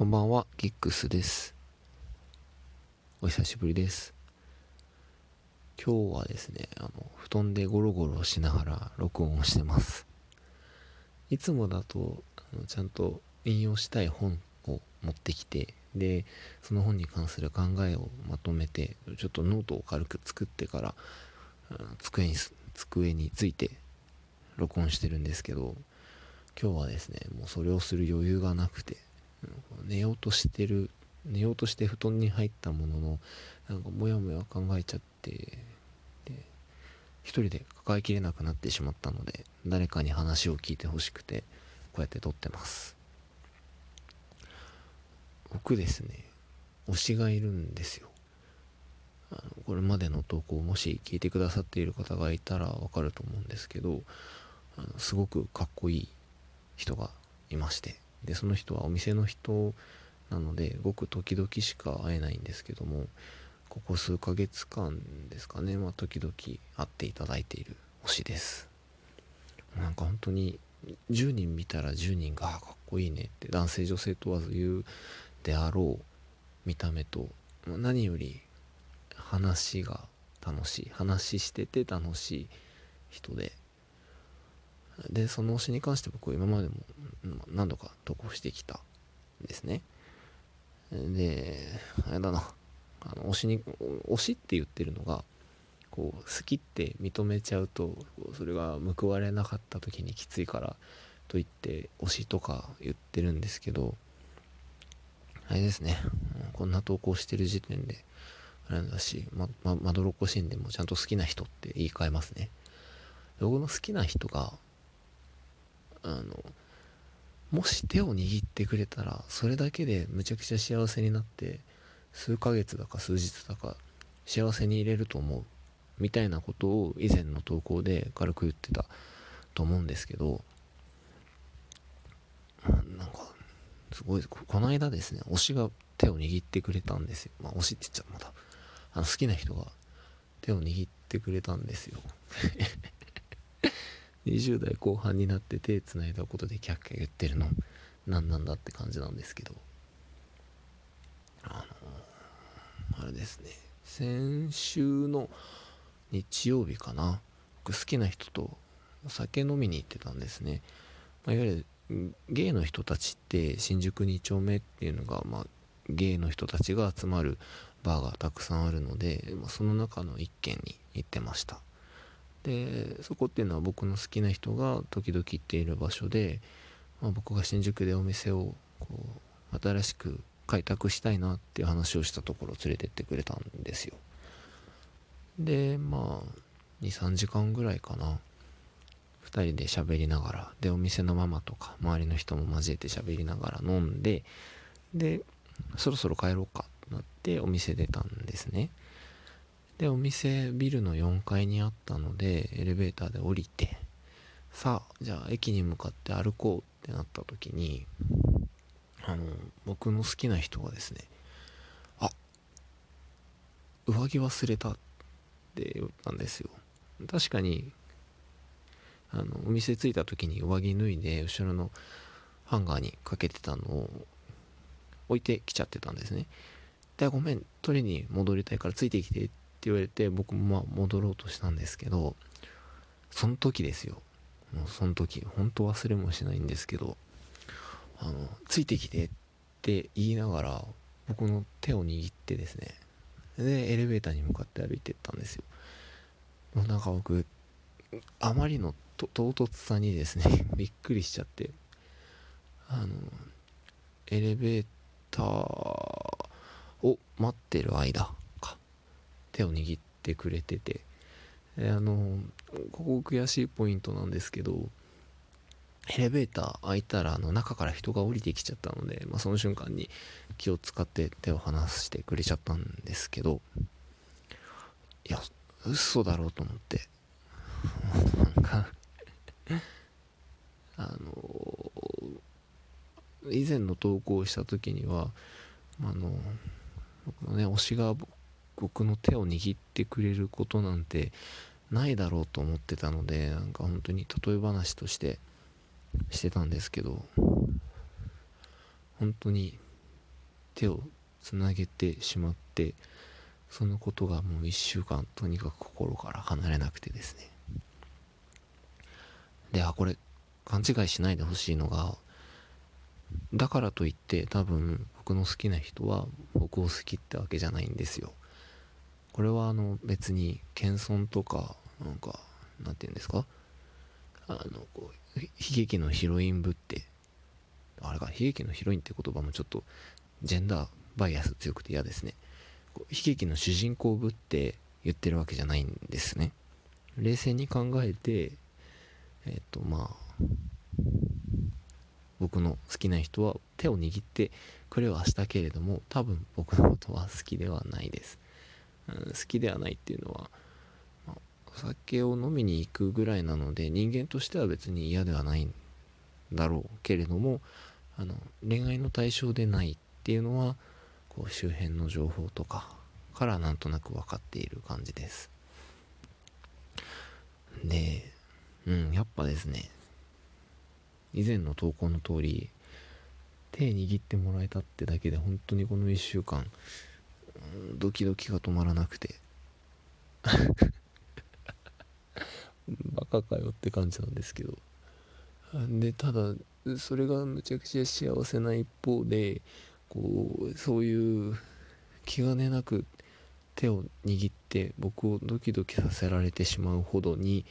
こんばんは、ギックスです。お久しぶりです。今日はですね、布団でゴロゴロしながら録音をしてます。いつもだとちゃんと引用したい本を持ってきて、でその本に関する考えをまとめて、ちょっとノートを軽く作ってから机について録音してるんですけど、今日はですね、もうそれをする余裕がなくて、寝ようとして布団に入ったものの、なんかモヤモヤ考えちゃって、で一人で抱えきれなくなってしまったので、誰かに話を聞いてほしくてこうやって撮ってます。僕ですね、推しがいるんですよ。これまでの投稿をもし聞いてくださっている方がいたらわかると思うんですけど、すごくかっこいい人がいまして、でその人はお店の人なのでごく時々しか会えないんですけども、ここ数ヶ月間ですかね、時々会っていただいている推しです。なんか本当に10人見たら10人がかっこいいねって、男性女性問わず言うであろう見た目と、何より話が楽しい、話してて楽しい人で、でその推しに関して僕は今までも何度か投稿してきたんですね。であれだな、推しって言ってるのが、こう好きって認めちゃうとそれが報われなかった時にきついからと言って推しとか言ってるんですけど、あれですね、こんな投稿してる時点であれだし、まどろっこしいんで、もうちゃんと好きな人って言い換えますね。僕の好きな人がもし手を握ってくれたら、それだけでむちゃくちゃ幸せになって、数ヶ月だか数日だか幸せにいれると思うみたいなことを以前の投稿で軽く言ってたと思うんですけど、なんかすごい、この間ですね、推しが手を握ってくれたんですよ。推しって言っちゃう、また好きな人が手を握ってくれたんですよ。20代後半になって手つないだことでキャッキャ言ってるの何なんだって感じなんですけど、あれですね、先週の日曜日かな、僕好きな人とお酒飲みに行ってたんですね。いわゆるゲイの人たちって、新宿2丁目っていうのが、ゲイの人たちが集まるバーがたくさんあるので、その中の一軒に行ってました。でそこっていうのは僕の好きな人が時々行っている場所で、僕が新宿でお店をこう新しく開拓したいなっていう話をしたところ連れてってくれたんですよ。で 2,3 時間ぐらいかな、2人で喋りながら、でお店のママとか周りの人も交えて喋りながら飲んで、でそろそろ帰ろうかってなってお店出たんですね。でお店ビルの4階にあったので、エレベーターで降りて、さあじゃあ駅に向かって歩こうってなった時に、僕の好きな人がですね、上着忘れたって言ったんですよ。確かにお店着いた時に上着脱いで後ろのハンガーにかけてたのを置いてきちゃってたんですね。でごめん、取りに戻りたいからついてきてって言われて、僕も戻ろうとしたんですけど、その時ですよ、もうその時本当忘れもしないんですけど、ついてきてって言いながら僕の手を握ってですね、でエレベーターに向かって歩いてったんですよ。もうなんか僕あまりの唐突さにですねびっくりしちゃって、エレベーターを待ってる間か手を握ってくれてて、ここ悔しいポイントなんですけど、エレベーター開いたら中から人が降りてきちゃったので、その瞬間に気を使って手を離してくれちゃったんですけど、いや嘘だろうと思ってなんか以前の投稿をした時には、僕のね推しが僕の手を握ってくれることなんてないだろうと思ってたので、なんか本当に例え話としてしてたんですけど、本当に手をつなげてしまって、そのことがもう1週間とにかく心から離れなくてですね。で、これ勘違いしないでほしいのが、だからといって多分僕の好きな人は僕を好きってわけじゃないんですよ。これは別に謙遜とかなんていうんですか、こう悲劇のヒロインぶって、あれか、悲劇のヒロインって言葉もちょっとジェンダーバイアス強くて嫌ですね。こう悲劇の主人公ぶって言ってるわけじゃないんですね。冷静に考えて僕の好きな人は手を握ってくれはしたけれども、多分僕のことは好きではないです。好きではないっていうのは、お酒を飲みに行くぐらいなので人間としては別に嫌ではないんだろうけれども、恋愛の対象でないっていうのはこう周辺の情報とかからなんとなく分かっている感じです。で、やっぱですね、以前の投稿の通り、手握ってもらえたってだけで本当にこの1週間ドキドキが止まらなくてバカかよって感じなんですけど。で、ただそれがむちゃくちゃ幸せな一方で、こうそういう気兼ねなく手を握って僕をドキドキさせられてしまうほどに、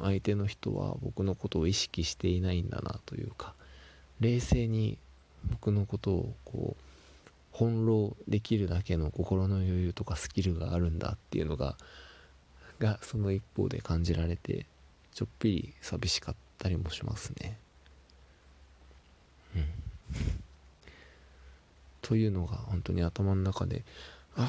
相手の人は僕のことを意識していないんだなというか、冷静に僕のことをこう翻弄できるだけの心の余裕とかスキルがあるんだっていうのがその一方で感じられて、ちょっぴり寂しかったりもしますね。というのが本当に頭の中で、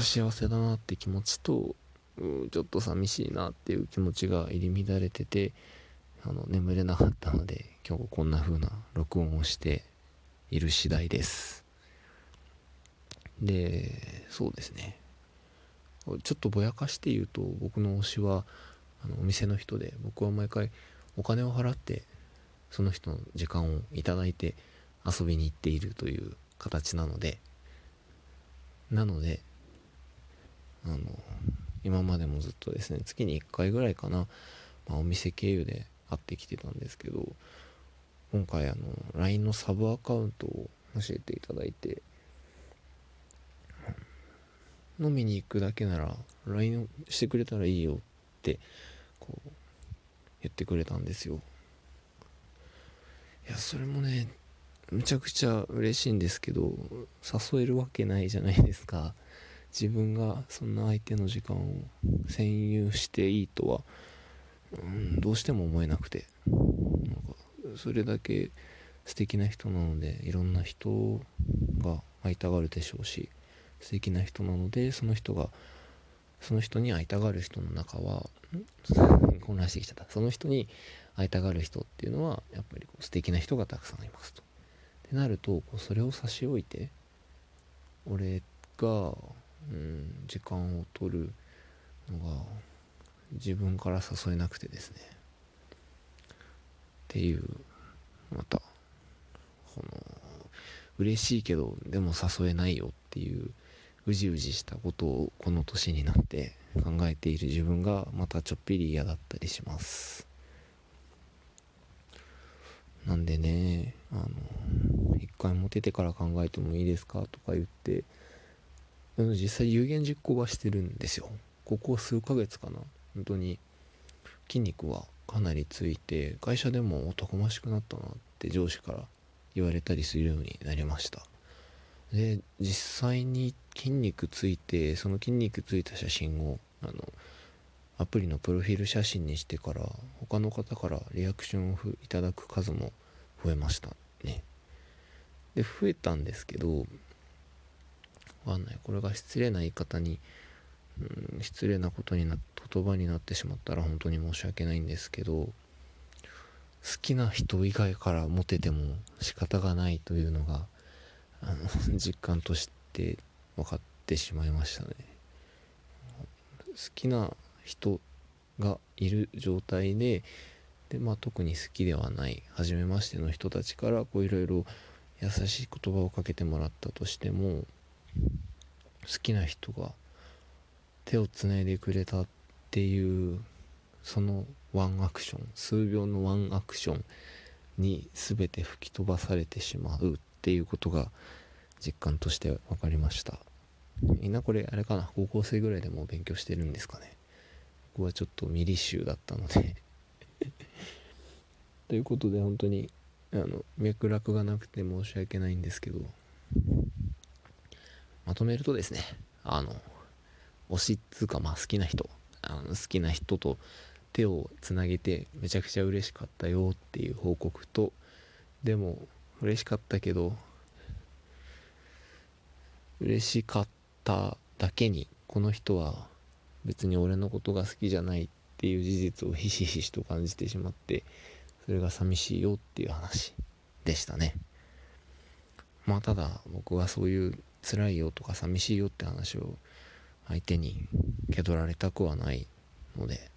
幸せだなって気持ちと、ちょっと寂しいなっていう気持ちが入り乱れてて、眠れなかったので今日こんな風な録音をしている次第です。で、そうですね、ちょっとぼやかして言うと、僕の推しはお店の人で、僕は毎回お金を払ってその人の時間をいただいて遊びに行っているという形なので、今までもずっとですね、月に1回ぐらいかな、お店経由で会ってきてたんですけど、今回LINE のサブアカウントを教えていただいて、飲みに行くだけなら LINE してくれたらいいよってこう言ってくれたんですよ。いや、それもね、むちゃくちゃ嬉しいんですけど、誘えるわけないじゃないですか。自分がそんな相手の時間を占有していいとは、どうしても思えなくて、それだけ素敵な人なので、いろんな人が会いたがるでしょうし、素敵な人なので、その人に会いたがる人の中は混乱してきちゃった。その人に会いたがる人っていうのはやっぱり素敵な人がたくさんいますと。ってなると、それを差し置いて俺が時間を取るのが自分から誘えなくてですね、っていう、また嬉しいけどでも誘えないよっていううじうじしたことをこの年になって考えている自分がまたちょっぴり嫌だったりします。なんでね、一回モテてから考えてもいいですかとか言って、実際有言実行はしてるんですよ。ここ数ヶ月かな、本当に筋肉はかなりついて、会社でもたくましくなったなって上司から言われたりするようになりました。で、実際に筋肉ついて、その筋肉ついた写真をアプリのプロフィール写真にしてから、他の方からリアクションをいただく数も増えましたね。で、増えたんですけど、これが失礼な言い方に、失礼な言葉になってしまったら本当に申し訳ないんですけど、好きな人以外からモテても仕方がないというのが実感として分かってしまいましたね。好きな人がいる状態で、特に好きではない初めましての人たちからいろいろ優しい言葉をかけてもらったとしても、好きな人が手をつないでくれたっていう、そのワンアクション、数秒のワンアクションに全て吹き飛ばされてしまうっていうことが実感として分かりました。みんなこれあれかな、高校生ぐらいでも勉強してるんですかね。僕はちょっとミリ集だったのでということで、本当に脈絡がなくて申し訳ないんですけど、まとめるとですね、推しっつうか、まあ好きな人、好きな人と手をつなげてめちゃくちゃ嬉しかったよっていう報告と、でも嬉しかったけど嬉しかっただけにこの人は別に俺のことが好きじゃないっていう事実をひしひしと感じてしまって、それが寂しいよっていう話でしたね。まあただ僕はそういう辛いよとか寂しいよって話を相手に受け取られたくはないので、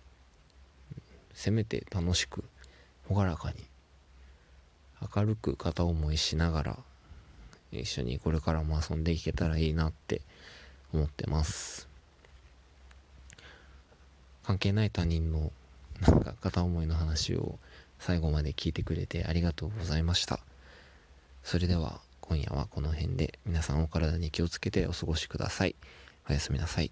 せめて楽しく朗らかに明るく片思いしながら一緒にこれからも遊んでいけたらいいなって思ってます。関係ない他人のなんか片思いの話を最後まで聞いてくれてありがとうございました。それでは今夜はこの辺で、皆さんお体に気をつけてお過ごしください。おやすみなさい。